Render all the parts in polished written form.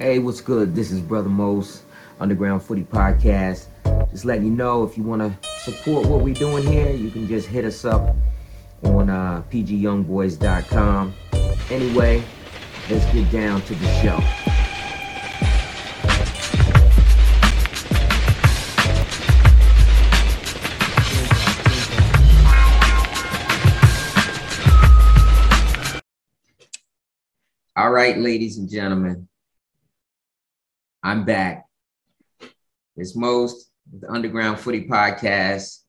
Hey, what's good? This is Brother Mose Underground Footy Podcast. Just letting you know, if you want to support what we're doing here, you can just hit us up on PGYoungBoys.com. Anyway, let's get down to the show. All right, ladies and gentlemen. I'm back. It's Mose with the Underground Footy Podcast.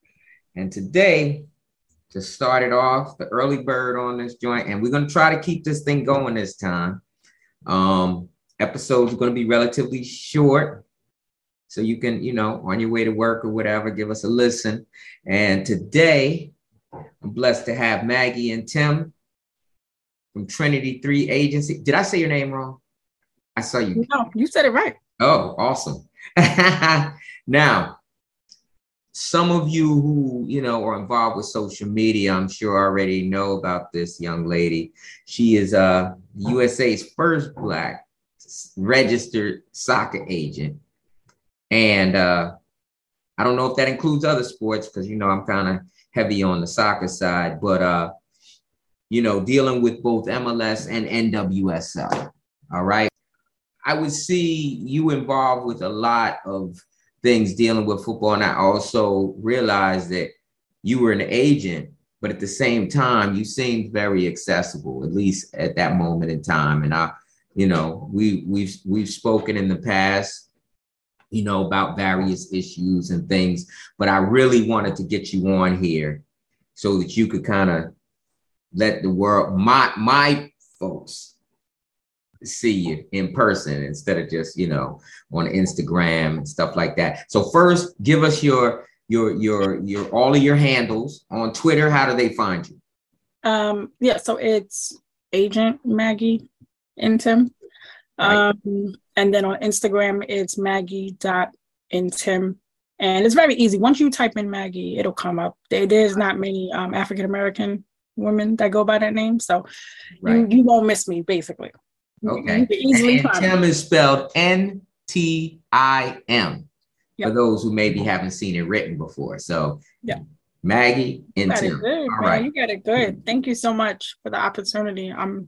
And today, to start it off, the early bird on this joint, and we're going to try to keep this thing going this time. Episodes are going to be relatively short, so you can, you know, on your way to work or whatever, give us a listen. And today, I'm blessed to have Maggie Intim from Trinity 3 Agency. Did I say your name wrong? I saw you. No, you said it right. Oh, awesome. Now, some of you who, you know, are involved with social media, I'm sure already know about this young lady. She is USA's first Black registered soccer agent. And I don't know if that includes other sports because, you know, I'm kind of heavy on the soccer side. But, you know, dealing with both MLS and NWSL. All right. I would see you involved with a lot of things dealing with football. And I also realized that you were an agent, but at the same time, you seemed very accessible, at least at that moment in time. And I, you know, we've spoken in the past, you know, about various issues and things, but I really wanted to get you on here so that you could kind of let the world, my folks, see you in person instead of just, you know, on Instagram and stuff like that. So first, give us your all of your handles on Twitter. How do they find you? Yeah, so it's Agent Maggie Intim. Right. And then on Instagram, it's Maggie.Intim. And it's very easy. Once you type in Maggie, it'll come up. There's not many African-American women that go by that name. So right. you won't miss me, basically. Okay. And Tim is spelled N-T-I-M. Yep. For those who maybe haven't seen it written before. So yeah, Maggie and Tim. All right. You got it good. Thank you so much for the opportunity. I'm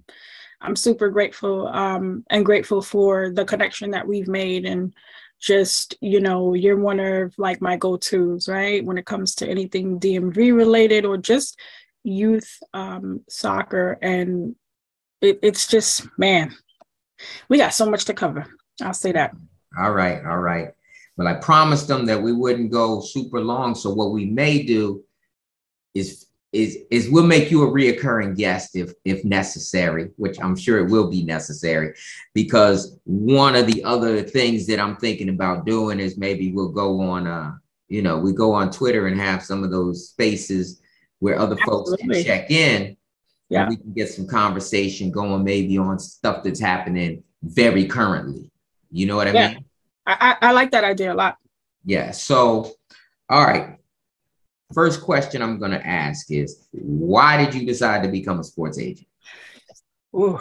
super grateful and grateful for the connection that we've made, and just, you know, you're one of like my go-tos, right? When it comes to anything DMV related or just youth soccer, and it's just, man, we got so much to cover. I'll say that. All right. All right. Well, I promised them that we wouldn't go super long. So what we may do is we'll make you a reoccurring guest if necessary, which I'm sure it will be necessary, because one of the other things that I'm thinking about doing is maybe we'll go on, you know, we go on Twitter and have some of those spaces where other folks can check in. Yeah, we can get some conversation going, maybe on stuff that's happening very currently. You know what I mean? I like that idea a lot. Yeah. So, all right. First question I'm going to ask is, why did you decide to become a sports agent? Ooh,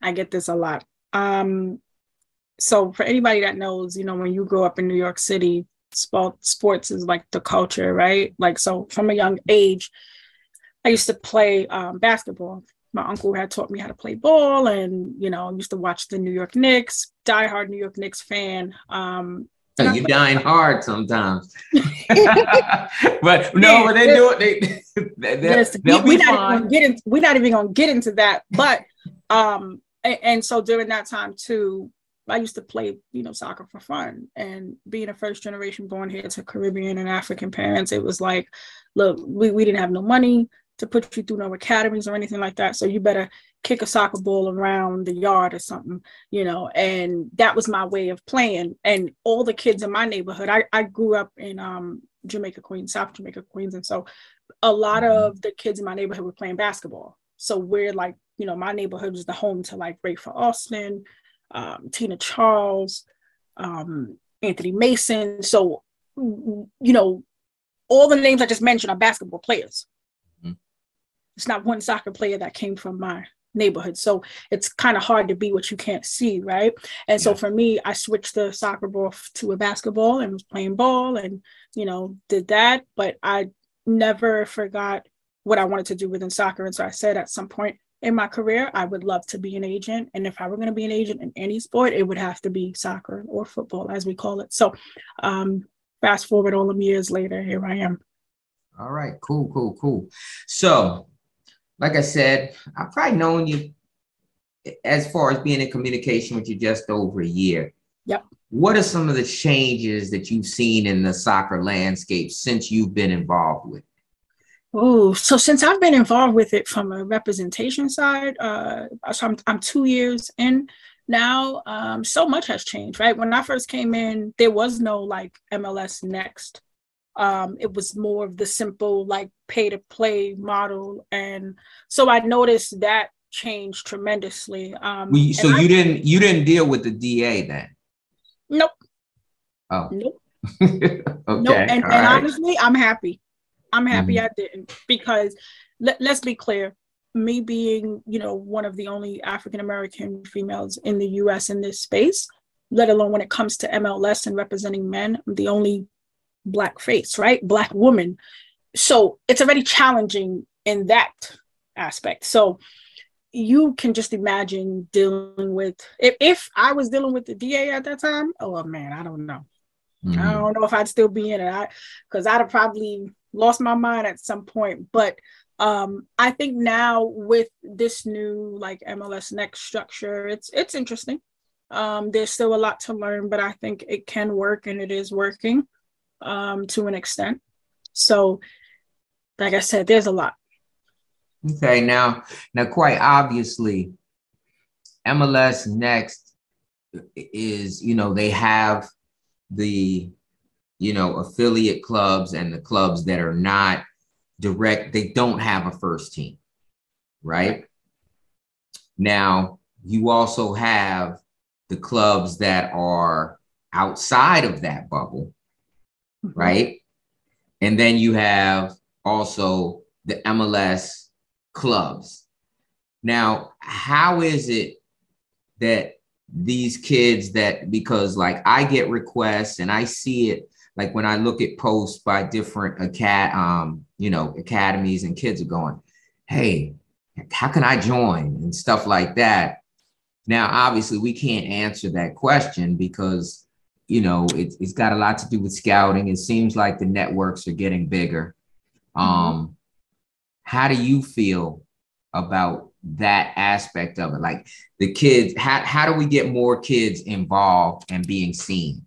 I get this a lot. So for anybody that knows, you know, when you grow up in New York City, sports is like the culture, right? Like, so from a young age, I used to play basketball. My uncle had taught me how to play ball, and, you know, I used to watch the New York Knicks, diehard New York Knicks fan. So you dying hard sometimes. But no, when they do it, we're not even going to get into that. But, and so during that time too, I used to play, you know, soccer for fun, and being a first generation born here to Caribbean and African parents, it was like, look, we didn't have no money to put you through no academies or anything like that. So you better kick a soccer ball around the yard or something, you know, and that was my way of playing. And all the kids in my neighborhood, I grew up in Jamaica, Queens, South Jamaica, Queens. And so a lot of the kids in my neighborhood were playing basketball. So we're like, you know, my neighborhood was the home to like Rayford Austin, Tina Charles, Anthony Mason. So, you know, all the names I just mentioned are basketball players. Mm-hmm. It's not one soccer player that came from my neighborhood. So it's kind of hard to be what you can't see, right? And so for me, I switched the soccer ball to a basketball and was playing ball and, you know, did that. But I never forgot what I wanted to do within soccer. And so I said at some point in my career, I would love to be an agent. And if I were going to be an agent in any sport, it would have to be soccer or football, as we call it. So fast forward all them years later, here I am. All right, cool. So, like I said, I've probably known you as far as being in communication with you just over a year. Yep. What are some of the changes that you've seen in the soccer landscape since you've been involved with it? Oh, so since I've been involved with it from a representation side, so I'm 2 years in now. So much has changed, right? When I first came in, there was no like MLS Next. It was more of the simple like pay to play model. And so I noticed that changed tremendously. So you didn't deal with the DA then? Nope. Oh. Nope. Okay. Nope. And right. Honestly, I'm happy I didn't, because let's be clear, me being, you know, one of the only African-American females in the U.S. in this space, let alone when it comes to MLS and representing men, I'm the only Black face, right? Black woman. So it's already challenging in that aspect. So you can just imagine dealing with, if I was dealing with the DA at that time, oh man, I don't know. Mm-hmm. I don't know if I'd still be in it. Because I'd have probably lost my mind at some point. But I think now with this new like MLS Next structure, it's interesting. There's still a lot to learn, but I think it can work, and it is working to an extent. So like I said, there's a lot. Okay, now quite obviously MLS Next is, you know, they have the, you know, affiliate clubs and the clubs that are not direct, they don't have a first team, right? Now, you also have the clubs that are outside of that bubble, right? And then you have also the MLS clubs. Now, how is it that these kids that, because like I get requests and I see it, like when I look at posts by different academies, and kids are going, hey, how can I join? And stuff like that. Now, obviously we can't answer that question because, you know, it's got a lot to do with scouting. It seems like the networks are getting bigger. How do you feel about that aspect of it? Like the kids, how do we get more kids involved and being seen?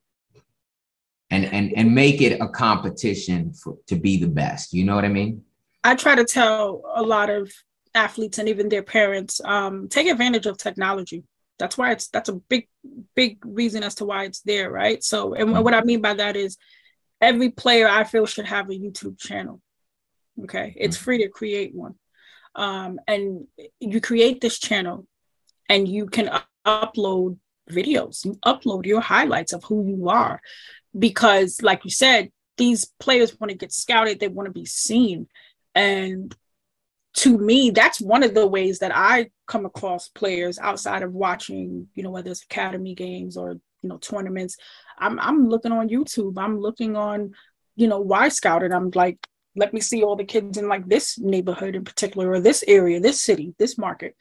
And make it a competition to be the best. You know what I mean? I try to tell a lot of athletes and even their parents, take advantage of technology. That's why that's a big reason as to why it's there, right? So, and what I mean by that is every player I feel should have a YouTube channel. Okay, it's free to create one, and you create this channel, and you can upload videos, you upload your highlights of who you are. Because like you said, these players want to get scouted. They want to be seen. And to me, that's one of the ways that I come across players outside of watching, you know, whether it's academy games or, you know, tournaments. I'm looking on YouTube. I'm looking on, you know, Y Scout. And I'm like, let me see all the kids in like this neighborhood in particular, or this area, this city, this market.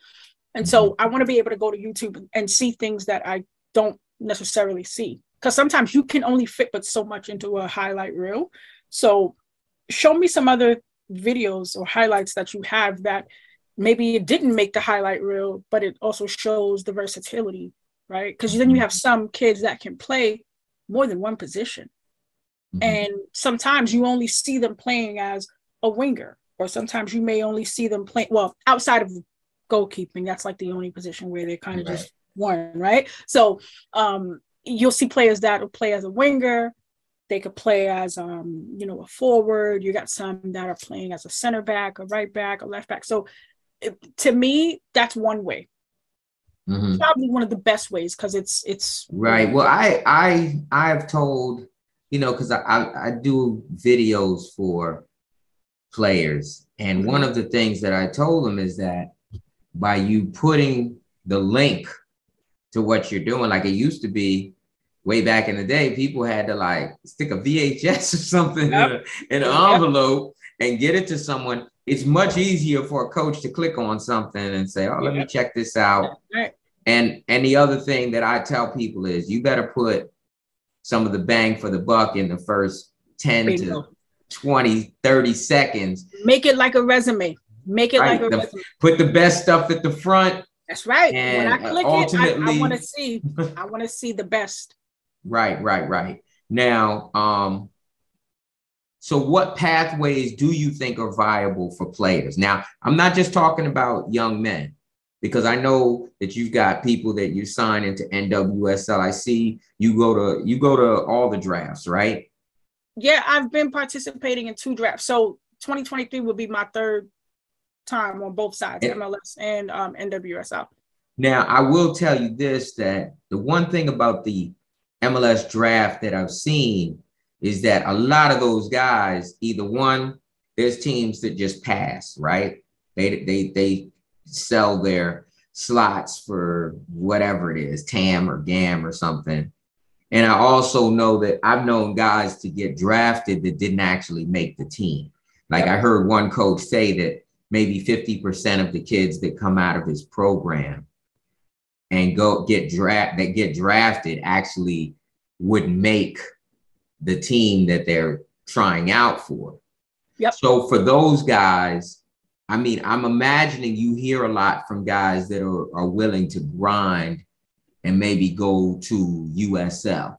And so I want to be able to go to YouTube and see things that I don't necessarily see. Because sometimes you can only fit but so much into a highlight reel. So show me some other videos or highlights that you have that maybe it didn't make the highlight reel, but it also shows the versatility, right? Because then you have some kids that can play more than one position. And sometimes you only see them playing as a winger, or sometimes you may only see them play, well, outside of goalkeeping, that's like the only position where they kind of just one, right? So, you'll see players that will play as a winger. They could play as, you know, a forward. You got some that are playing as a center back, a right back, a left back. So to me, that's one way. Probably one of the best ways, because it's right. Well, I've told, you know, because I do videos for players. And one of the things that I told them is that by you putting the link to what you're doing. Like it used to be way back in the day, people had to like stick a VHS or something in an envelope and get it to someone. It's much easier for a coach to click on something and say, oh, let me check this out. Right. And the other thing that I tell people is you better put some of the bang for the buck in the first 10 to 20, 30 seconds. Make it like a resume. Make it like a resume. Put the best stuff at the front. That's right. And when I click it, I want to see. I want to see the best. Right. Now, so what pathways do you think are viable for players? Now, I'm not just talking about young men, because I know that you've got people that you sign into NWSL. I see you go to all the drafts, right? Yeah, I've been participating in 2 drafts. So 2023 will be my 3rd time on both sides, MLS and NWSL. Now, I will tell you this, that the one thing about the MLS draft that I've seen is that a lot of those guys, either one, there's teams that just pass, right? They sell their slots for whatever it is, TAM or GAM or something. And I also know that I've known guys to get drafted that didn't actually make the team. Like I heard one coach say that maybe 50% of the kids that come out of his program and get drafted actually would make the team that they're trying out for. Yep. So for those guys, I mean, I'm imagining you hear a lot from guys that are willing to grind and maybe go to USL.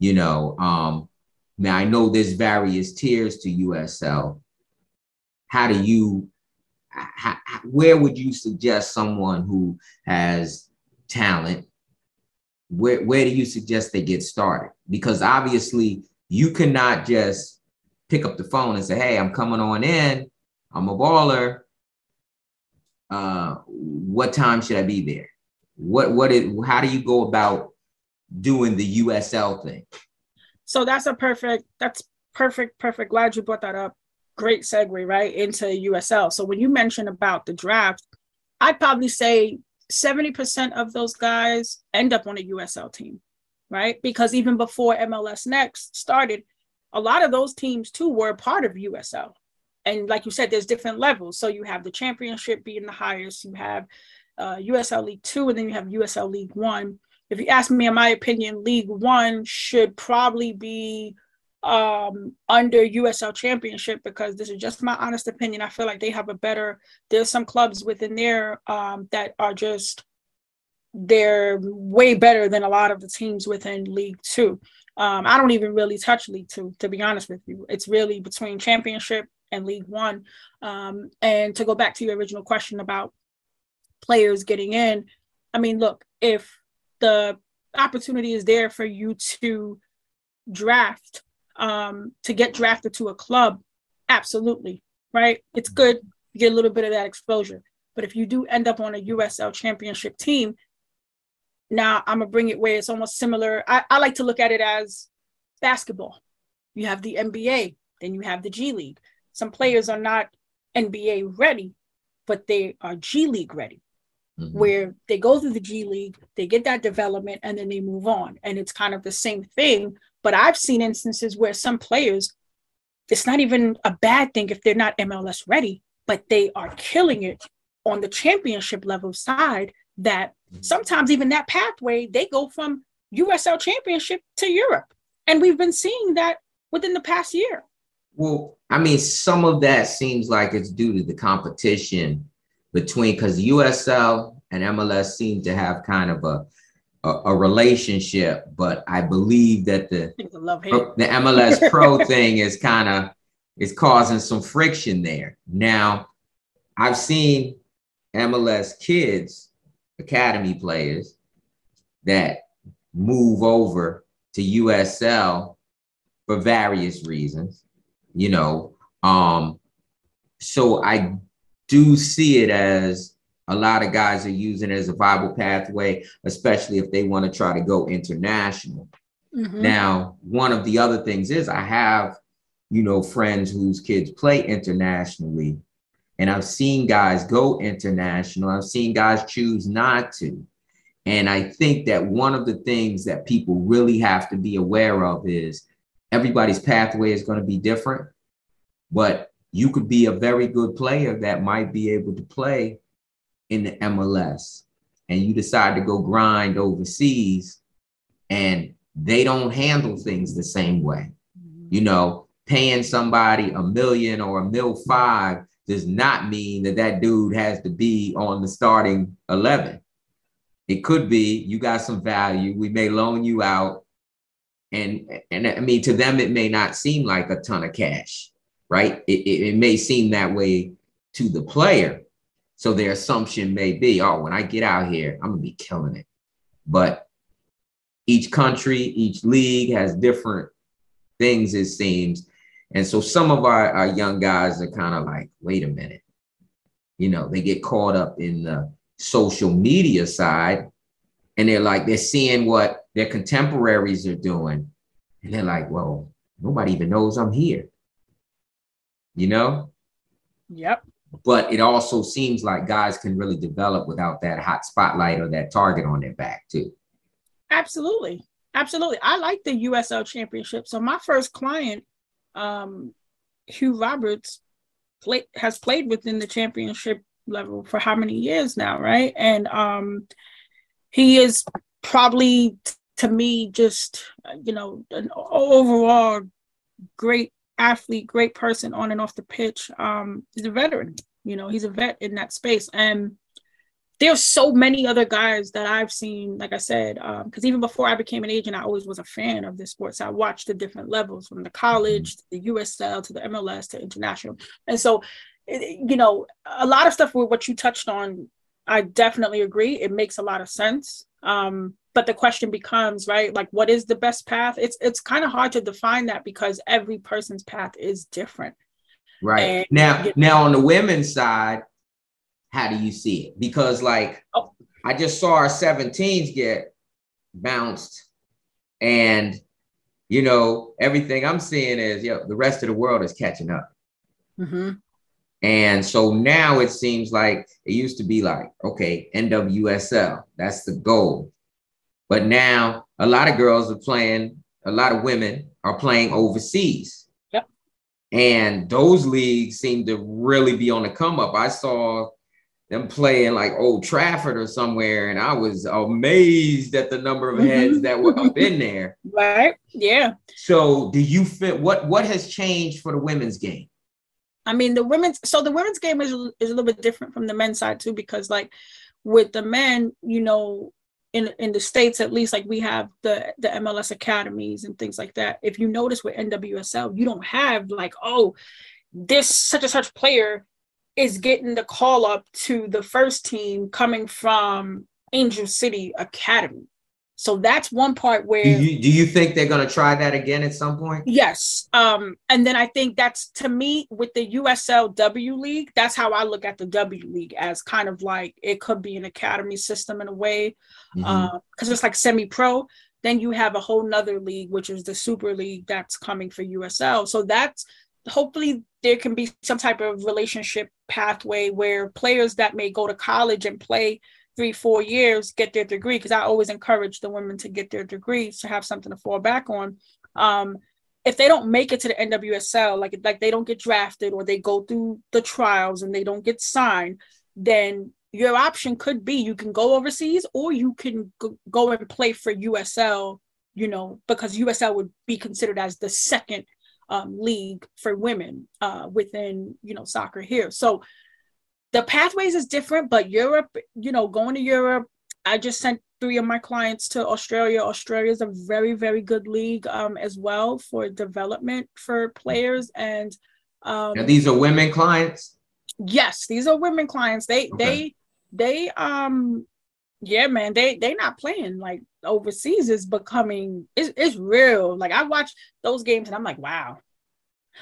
You know, now I know there's various tiers to USL. Where would you suggest someone who has talent, where do you suggest they get started? Because obviously you cannot just pick up the phone and say, hey, I'm coming on in, I'm a baller. What time should I be there? How do you go about doing the USL thing? So that's perfect. Glad you brought that up. Great segue right into USL. So when you mentioned about the draft, I'd probably say 70% of those guys end up on a USL team, right? Because even before MLS Next started, a lot of those teams too were part of USL. And like you said, there's different levels. So you have the championship being the highest, you have USL League Two, and then you have USL League One. If you ask me, in my opinion, League One should probably be under USL Championship, because this is just my honest opinion. I feel like they have a better, there's some clubs within there that are just, they're way better than a lot of the teams within League Two. I don't even really touch League Two, to be honest with you. It's really between Championship and League One. And to go back to your original question about players getting in, I mean, look, if the opportunity is there for you to draft, to get drafted to a club, absolutely, right? It's good. You get a little bit of that exposure. But if you do end up on a USL Championship team, now I'm going to bring it where it's almost similar. I like to look at it as basketball. You have the NBA, then you have the G League. Some players are not NBA ready, but they are G League ready, where they go through the G League, they get that development, and then they move on. And it's kind of the same thing. But I've seen instances where some players, it's not even a bad thing if they're not MLS ready, but they are killing it on the championship level side, that sometimes even that pathway, they go from USL Championship to Europe. And we've been seeing that within the past year. Well, I mean, some of that seems like it's due to the competition between, because USL and MLS seem to have kind of a relationship, but I believe that the MLS Pro thing is causing some friction there. Now, I've seen MLS kids, academy players, that move over to USL for various reasons, you know. So I do see it as a lot of guys are using it as a viable pathway, especially if they want to try to go international. Mm-hmm. Now, one of the other things is I have, you know, friends whose kids play internationally And I've seen guys go international. I've seen guys choose not to. And I think that one of the things that people really have to be aware of is everybody's pathway is going to be different, but you could be a very good player that might be able to play in the MLS, and you decide to go grind overseas, and they don't handle things the same way. You know, paying somebody $1 million or $1.5 million does not mean that that dude has to be on the starting 11. It could be you got some value. We may loan you out. And I mean, to them, it may not seem like a ton of cash, right? It may seem that way to the player. So their assumption may be, oh, when I get out here, I'm gonna be killing it. But each country, each league has different things, it seems. And so some of our young guys are kind of like, wait a minute. You know, they get caught up in the social media side, and they're like, they're seeing what their contemporaries are doing, and they're like, well, nobody even knows I'm here, you know? Yep. But it also seems like guys can really develop without that hot spotlight or that target on their back too. Absolutely. Absolutely. I like the USL Championship. So my first client, Hugh Roberts, has played within the championship level for how many years now, right? And he is probably, to me, just, you know, an overall great athlete, great person on and off the pitch. He's a veteran, you know, he's a vet in that space. And there's so many other guys that I've seen, like I said, because even before I became an agent, I always was a fan of this sport. So I watched the different levels, from the college to the USL to the MLS to international. And so, you know, a lot of stuff with what you touched on, I definitely agree. It makes a lot of sense. But the question becomes, right, like, what is the best path? It's kind of hard to define that because every person's path is different. Right. And now on the women's side, how do you see it? Because, like, I just saw our 17s get bounced, and, you know, everything I'm seeing is, yo, the rest of the world is catching up. Mm-hmm. And so now it seems like it used to be like, okay, NWSL, that's the goal. But now a lot of girls are playing, a lot of women are playing overseas. Yep. And those leagues seem to really be on the come up. I saw them playing like Old Trafford or somewhere, and I was amazed at the number of heads that were up in there. Right, yeah. So do you feel, what has changed for the women's game? I mean, the women's game is a little bit different from the men's side too, because, like, with the men, you know, in the States, at least, like, we have the MLS academies and things like that. If you notice with NWSL, you don't have like, oh, this such and such player is getting the call up to the first team coming from Angel City Academy. So that's one part where... Do you think they're going to try that again at some point? Yes. And then I think that's, to me, with the USL W League, that's how I look at the W League, as kind of like, it could be an academy system in a way, because it's like semi-pro. Then you have a whole nother league, which is the Super League that's coming for USL. So that's, hopefully there can be some type of relationship pathway where players that may go to college and play 3-4 years, get their degree, because I always encourage the women to get their degrees to have something to fall back on. If they don't make it to the NWSL, like they don't get drafted, or they go through the trials and they don't get signed, then your option could be you can go overseas, or you can go and play for USL, you know, because USL would be considered as the second league for women within, you know, soccer here. So the pathways is different, but Europe, you know, going to Europe, I just sent 3 of my clients to Australia. Australia is a very, very good league as well for development for players. And these are women clients? Yes, these are women clients. They not playing like overseas. Is becoming, it's real. Like, I watch those games and I'm like, wow.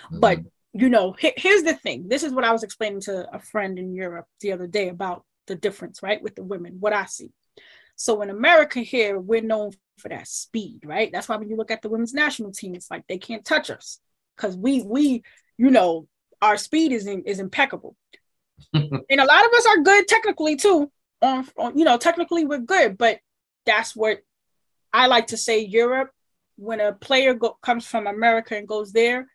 Mm-hmm. But, you know, here's the thing. This is what I was explaining to a friend in Europe the other day about the difference, right, with the women, what I see. So in America here, we're known for that speed, right? That's why when you look at the women's national team, it's like they can't touch us because we, you know, our speed is impeccable. And a lot of us are good technically too. You know, technically we're good, but that's what I like to say. Europe, when a player comes from America and goes there,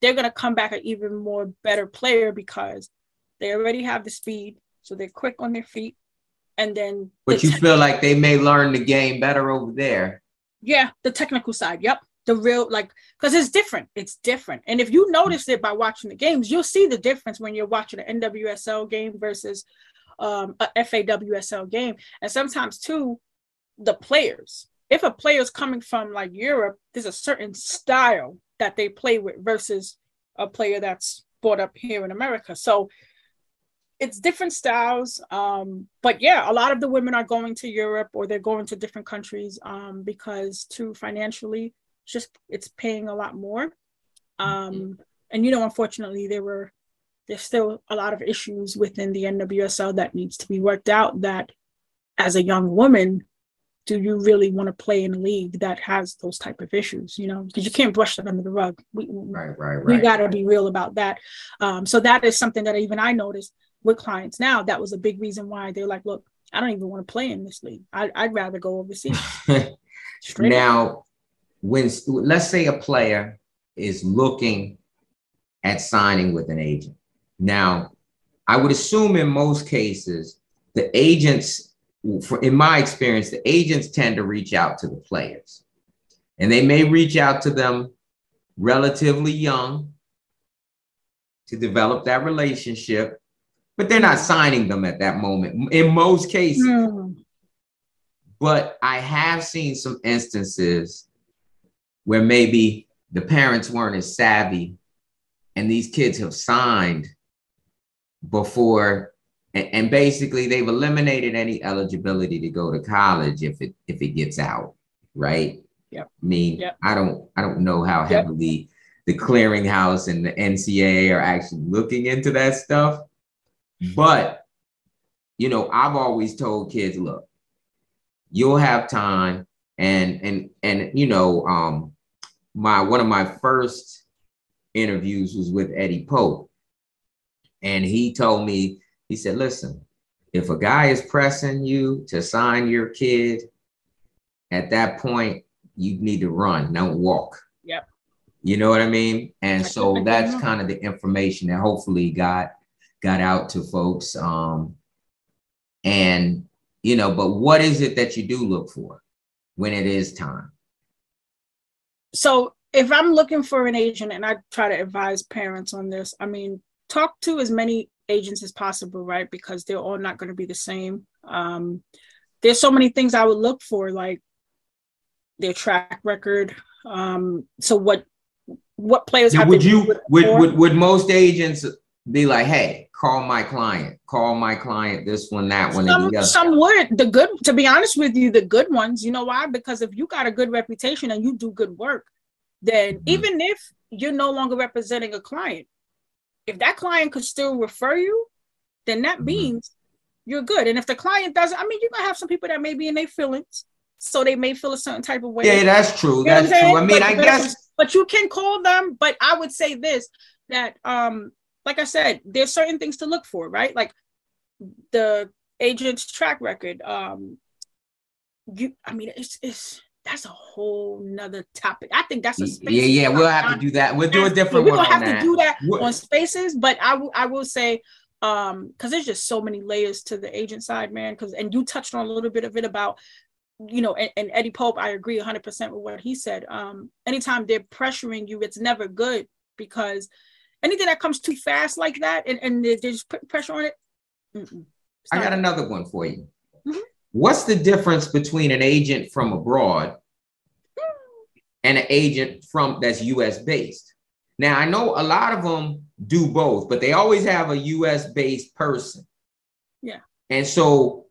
they're going to come back an even more better player because they already have the speed, so they're quick on their feet. And then... But you feel like they may learn the game better over there. Yeah, the technical side, yep. The real, like, because it's different. It's different. And if you notice it by watching the games, you'll see the difference when you're watching an NWSL game versus a FAWSL game. And sometimes, too, the players. If a player's coming from, like, Europe, there's a certain style that they play with versus a player that's brought up here in America. So it's different styles. But yeah, a lot of the women are going to Europe or they're going to different countries because too, financially, it's paying a lot more. And, you know, unfortunately, there's still a lot of issues within the NWSL that needs to be worked out, that as a young woman, do you really want to play in a league that has those type of issues, you know, because you can't brush that under the rug. We got to be real about that. So that is something that even I noticed with clients now. That was a big reason why they're like, look, I don't even want to play in this league. I'd rather go overseas. Now, when let's say a player is looking at signing with an agent. Now, I would assume in most cases, the agents, in my experience, the agents tend to reach out to the players, and they may reach out to them relatively young to develop that relationship, but they're not signing them at that moment in most cases. Mm. But I have seen some instances where maybe the parents weren't as savvy and these kids have signed before. And basically, they've eliminated any eligibility to go to college if it gets out, right? Yep. I mean, yep. I don't know how heavily the clearinghouse and the NCAA are actually looking into that stuff, but you know, I've always told kids, look, you'll have time, and you know, one of my first interviews was with Eddie Pope, and he told me. He said, listen, if a guy is pressing you to sign your kid, at that point, you need to run, don't walk. Yep. You know what I mean? And so that's kind of the information that hopefully got out to folks. And, you know, but what is it that you do look for when it is time? So if I'm looking for an agent, and I try to advise parents on this, I mean, talk to as many agents as possible, right? Because they're all not going to be the same. There's so many things I would look for, like their track record. So what players have would most agents be like, hey, call my client, this one, that one, and the other? Some would. The good, to be honest with you, the good ones, you know why? Because if you got a good reputation and you do good work, then even if you're no longer representing a client, if that client could still refer you, then that means you're good. And if the client doesn't, I mean, you're going to have some people that may be in their feelings, so they may feel a certain type of way. Yeah, that's true. I mean, I guess. But you can call them. But I would say this, that, like I said, there's certain things to look for, right? Like the agent's track record. That's a whole nother topic. I think that's a space. Yeah, we'll have to do that. We'll do a different one. We're going to have to do that on spaces, but I will say, because there's just so many layers to the agent side, man, and you touched on a little bit of it about, you know, and Eddie Pope, I agree 100% with what he said. Anytime they're pressuring you, it's never good, because anything that comes too fast like that and they're just putting pressure on it. I got another one for you. Mm-hmm. What's the difference between an agent from abroad and an agent that's U.S. based? Now, I know a lot of them do both, but they always have a U.S. based person. Yeah. And so,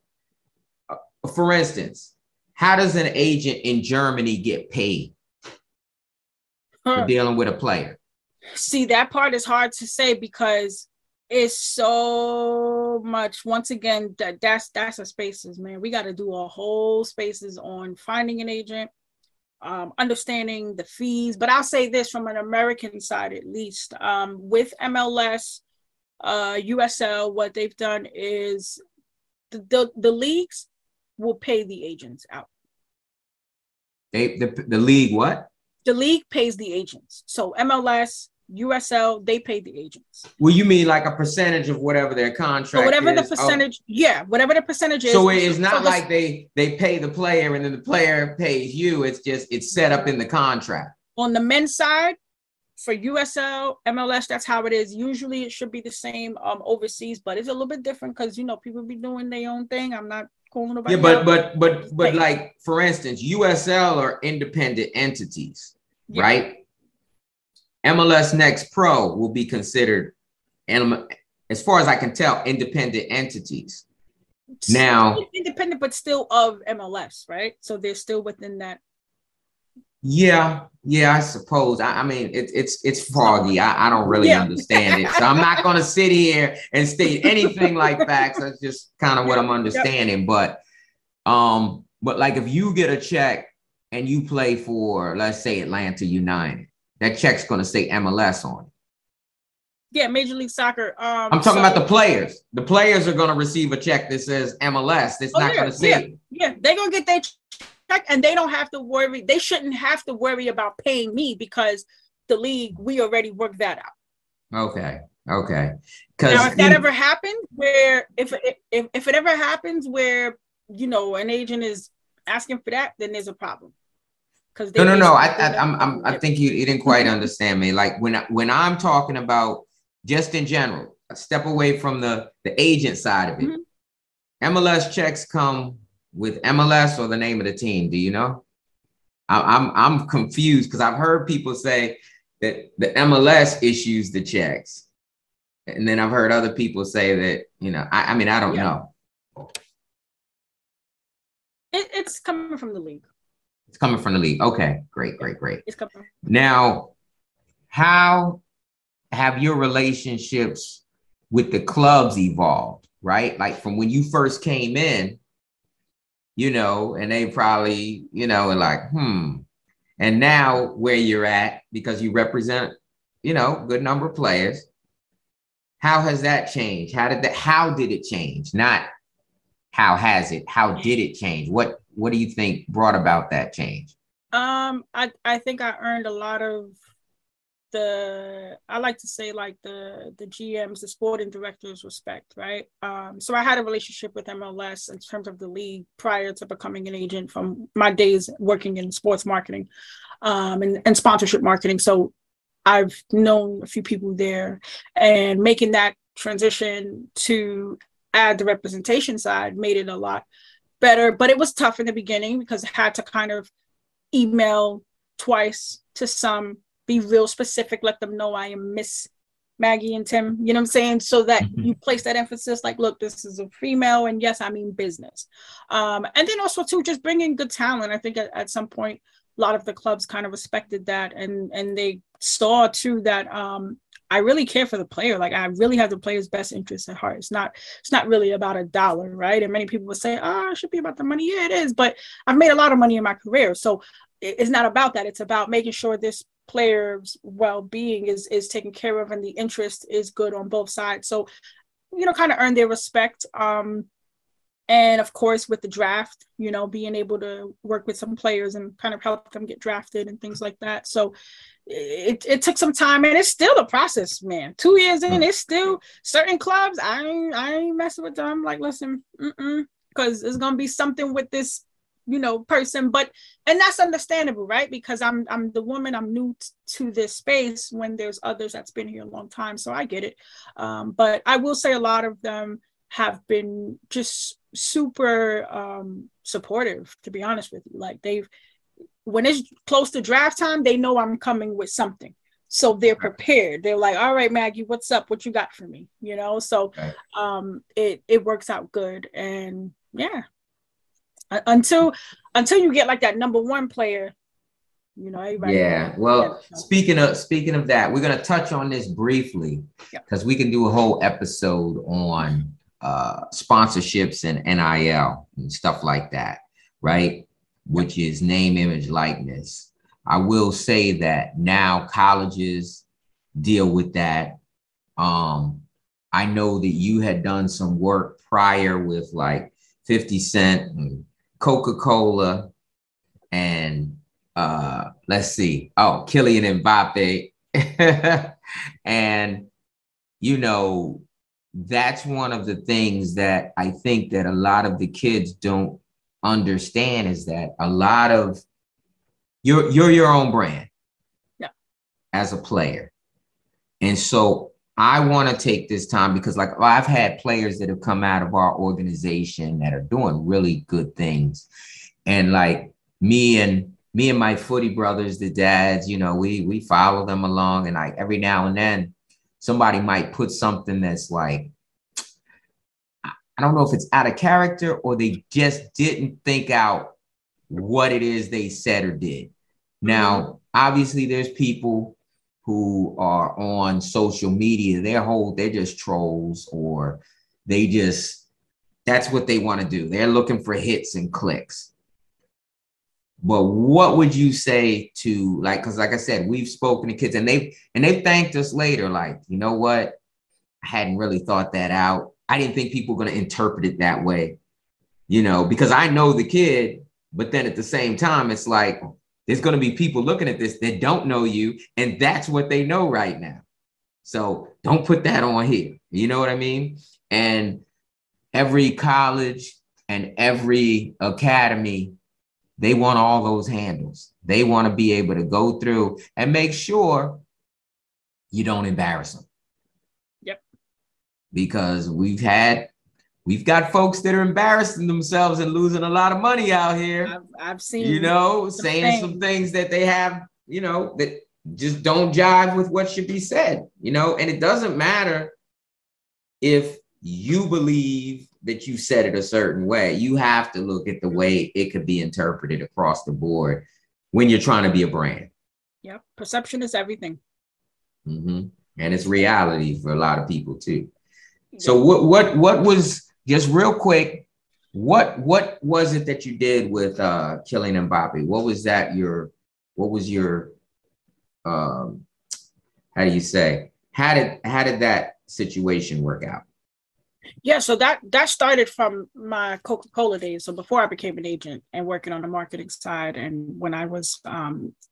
for instance, how does an agent in Germany get paid for dealing with a player? See, that part is hard to say because it's so much. Once again, that's a spaces, man. We got to do a whole spaces on finding an agent, understanding the fees. But I'll say this from an American side, at least, with MLS, USL, what they've done is the leagues will pay the agents out. The league what? The league pays the agents. So MLS, USL, they pay the agents. Well, you mean like a percentage of whatever their contract is? So whatever the percentage, yeah, whatever the percentage is. So it's not like they pay the player and then the player pays you. It's just, it's set up in the contract. On the men's side, for USL, MLS, that's how it is. Usually it should be the same overseas, but it's a little bit different because, you know, people be doing their own thing. I'm not calling nobody. Yeah, but like, for instance, USL are independent entities, yeah, right? MLS Next Pro will be considered, as far as I can tell, independent entities. Still now, independent, but still of MLS, right? So they're still within that. Yeah, I suppose. I mean, it's foggy. I don't really understand it. So I'm not going to sit here and state anything like facts. That's just kind of what I'm understanding. Yep. But like if you get a check and you play for, let's say, Atlanta United, that check's going to say MLS on it. Yeah, Major League Soccer. I'm talking about the players. The players are going to receive a check that says MLS. It's not going to say it. Yeah, they're going to get their check and they don't have to worry. They shouldn't have to worry about paying me because the league, we already worked that out. Okay. Now, if that ever happens where, if it ever happens where, you know, an agent is asking for that, then there's a problem. No. I think you didn't quite understand me. Like when I'm talking about just in general, a step away from the agent side of it. Mm-hmm. MLS checks come with MLS or the name of the team. Do you know? I'm confused because I've heard people say that the MLS issues the checks, and then I've heard other people say that, you know. I mean, I don't know. It's coming from the league. It's coming from the league. Okay, great. It's coming. Now, how have your relationships with the clubs evolved, right? Like from when you first came in, you know, and they probably, you know, like, and now where you're at, because you represent, you know, good number of players. How has that changed? How did it change? Not how has it, how did it change? What do you think brought about that change? I think I earned a lot of the GMs, the sporting directors' respect, right? So I had a relationship with MLS in terms of the league prior to becoming an agent from my days working in sports marketing and sponsorship marketing. So I've known a few people there, and making that transition to add the representation side made it a lot better, but it was tough in the beginning because I had to kind of email twice to some, be real specific, let them know I am Miss Maggie and Tim, you know what I'm saying? So that you place that emphasis, like, look, this is a female, and yes, I mean business. And then also too, just bring in good talent. I think at some point, a lot of the clubs kind of respected that, and they saw too that I really care for the player. Like I really have the player's best interest at heart. It's not really about a dollar, right? And many people would say, oh, it should be about the money. Yeah, it is. But I've made a lot of money in my career. So it's not about that. It's about making sure this player's well-being is taken care of and the interest is good on both sides. So, you know, kind of earn their respect. And of course, with the draft, you know, being able to work with some players and kind of help them get drafted and things like that. So It took some time, and it's still a process, man. 2 years in, it's still certain clubs. I ain't messing with them. Like, listen, because there's gonna be something with this, you know, person. But and that's understandable, right? Because I'm the woman. I'm new to this space. When there's others that's been here a long time, so I get it. But I will say a lot of them have been just super supportive. To be honest with you, like they've. When it's close to draft time, they know I'm coming with something. So they're prepared. They're like, all right, Maggie, what's up? What you got for me? You know, so it works out good. And yeah, until you get like that number one player, you know, everybody. Yeah, well, speaking of that, we're going to touch on this briefly because we can do a whole episode on sponsorships and NIL and stuff like that, right? Which is name, image, likeness. I will say that now colleges deal with that. I know that you had done some work prior with like 50 Cent and Coca-Cola and Kylian Mbappé. And, you know, that's one of the things that I think that a lot of the kids don't understand is that a lot of you're your own brand as a player. And so I want to take this time because like I've had players that have come out of our organization that are doing really good things. And like me and my footy brothers, the dads, you know, we follow them along, and like every now and then somebody might put something that's like, I don't know if it's out of character or they just didn't think out what it is they said or did. Now, obviously there's people who are on social media, they're just trolls, or they just, that's what they want to do. They're looking for hits and clicks. But what would you say to, like, because like I said, we've spoken to kids and they've thanked us later. Like, you know what? I hadn't really thought that out. I didn't think people were going to interpret it that way, you know, because I know the kid. But then at the same time, it's like there's going to be people looking at this that don't know you. And that's what they know right now. So don't put that on here. You know what I mean? And every college and every academy, they want all those handles. They want to be able to go through and make sure you don't embarrass them. Yep. Because we've got folks that are embarrassing themselves and losing a lot of money out here. I've seen, you know, some things that they have, you know, that just don't jive with what should be said, you know, and it doesn't matter if you believe that you said it a certain way. You have to look at the way it could be interpreted across the board when you're trying to be a brand. Yeah. Perception is everything. Mm-hmm. And it's reality for a lot of people too. Yeah. So what was, just real quick, what was it that you did with Kylian Mbappé? What was that how did that situation work out? Yeah, so that started from my Coca-Cola days. So before I became an agent and working on the marketing side, and when I was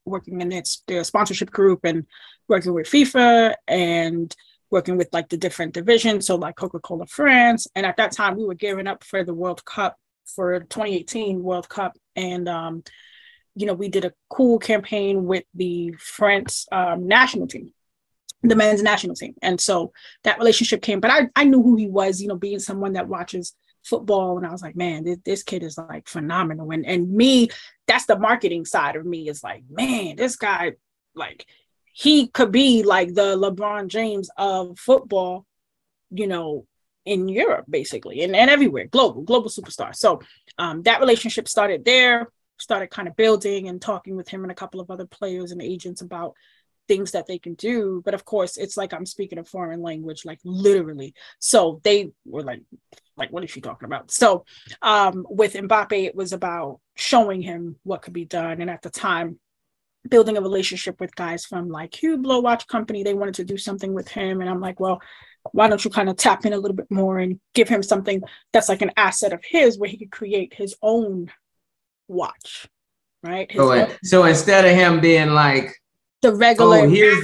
working in their sponsorship group and working with FIFA and working with like the different divisions, so like Coca-Cola France. And at that time, we were gearing up for the World Cup, for 2018 World Cup. And, you know, we did a cool campaign with the France national team, the men's national team. And so that relationship came, but I knew who he was, you know, being someone that watches football. And I was like, man, this kid is like phenomenal. And me, that's the marketing side of me, is like, man, this guy, like, he could be like the LeBron James of football, you know, in Europe, basically, and everywhere, global superstar. So that relationship started kind of building and talking with him and a couple of other players and agents about things that they can do. But of course, it's like I'm speaking a foreign language, like literally. So they were like, what is she talking about? So with Mbappé, it was about showing him what could be done. And at the time, building a relationship with guys from like Hublot Watch Company, they wanted to do something with him. And I'm like, well, why don't you kind of tap in a little bit more and give him something that's like an asset of his where he could create his own watch, right? So instead of him being like, the regular, oh, here's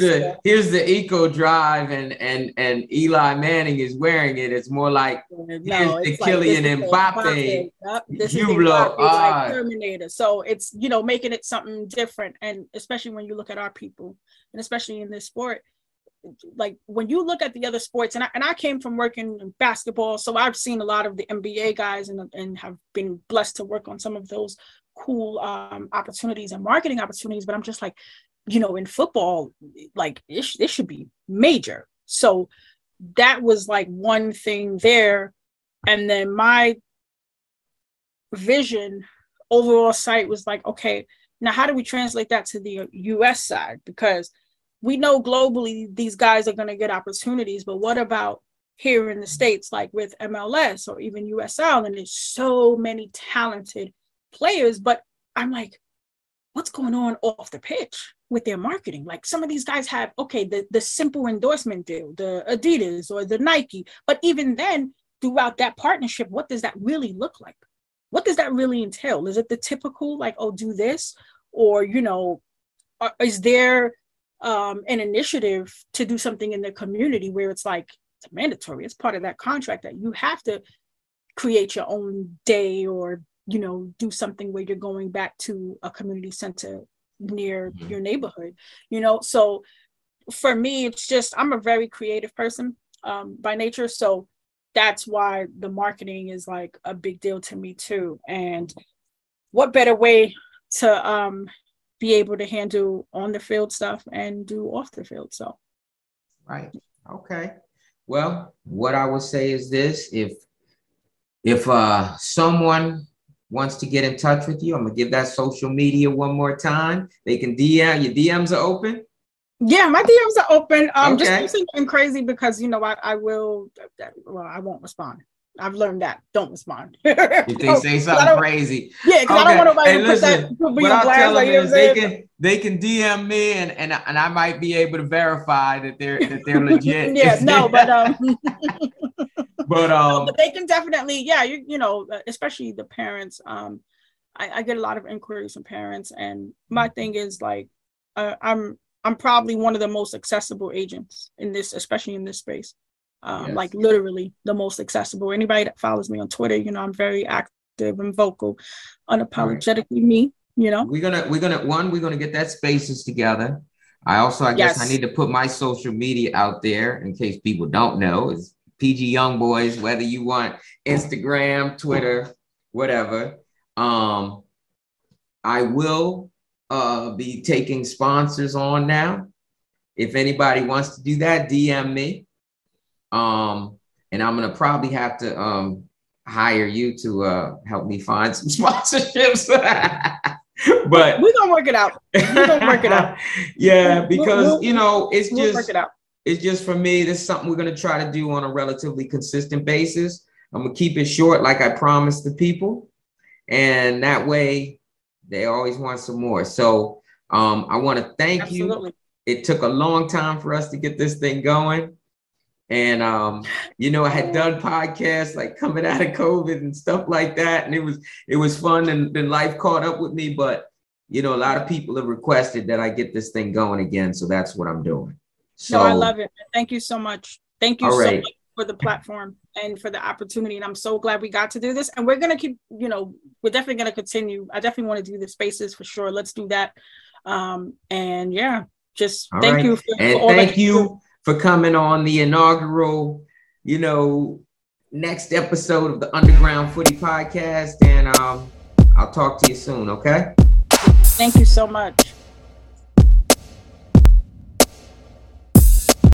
the Eco Drive and Eli Manning is wearing it, it's more like, here's the Kylian Mbappé, Hublot, like Terminator. So it's, you know, making it something different. And especially when you look at our people, and especially in this sport, like when you look at the other sports, and I came from working in basketball, so I've seen a lot of the NBA guys and have been blessed to work on some of those cool opportunities and marketing opportunities. But I'm just like, you know, in football, like it should be major. So that was like one thing there. And then my vision, overall sight was like, okay, now how do we translate that to the US side? Because we know globally these guys are going to get opportunities, but what about here in the States, like with MLS or even USL? And there's so many talented players, but I'm like, what's going on off the pitch with their marketing. Like some of these guys have, okay, the simple endorsement deal, the Adidas or the Nike, but even then throughout that partnership, what does that really look like? What does that really entail? Is it the typical, like, oh, do this? Or, you know, is there an initiative to do something in the community where it's like, it's mandatory, it's part of that contract that you have to create your own day or, you know, do something where you're going back to a community center near mm-hmm. your neighborhood, you know? So for me, it's just, I'm a very creative person by nature. So that's why the marketing is like a big deal to me too. And what better way to be able to handle on the field stuff and do off the field. So. Right. Okay. Well, what I would say is this, if someone wants to get in touch with you, I'm gonna give that social media one more time. They can DM, your DMs are open? Yeah, my DMs are open. Just do something crazy because, you know, I won't respond. I've learned that. Don't respond. If they say something crazy. Yeah, because I don't want nobody to put that. What I'll tell them is they can DM me and I might be able to verify that they're legit. Yeah, no, but they can definitely, yeah, you know, especially the parents. I get a lot of inquiries from parents, and my thing is like, I'm probably one of the most accessible agents in this, especially in this space. Yes. Like literally the most accessible. Anybody that follows me on Twitter, you know, I'm very active and vocal, unapologetically me, you know. We're gonna get that spaces together. I guess I need to put my social media out there in case people don't know. It's PG Young Boys, whether you want Instagram, Twitter, whatever. I will be taking sponsors on now. If anybody wants to do that, DM me. And I'm going to probably have to hire you to help me find some sponsorships. But we're going to work it out. Yeah, because, you know, it's just for me, this is something we're going to try to do on a relatively consistent basis. I'm going to keep it short like I promised the people. And that way they always want some more. So I want to thank you. It took a long time for us to get this thing going. And, you know, I had done podcasts like coming out of COVID and stuff like that. And it was fun and then life caught up with me. But, you know, a lot of people have requested that I get this thing going again. So that's what I'm doing. So no, I love it. Thank you so much. Thank you so much for the platform and for the opportunity. And I'm so glad we got to do this. And we're going to keep, you know, we're definitely going to continue. I definitely want to do the spaces for sure. Let's do that. And yeah, just thank you. Thank you for coming on the inaugural, you know, next episode of the Underground Footy Podcast. And I'll talk to you soon, okay? Thank you so much.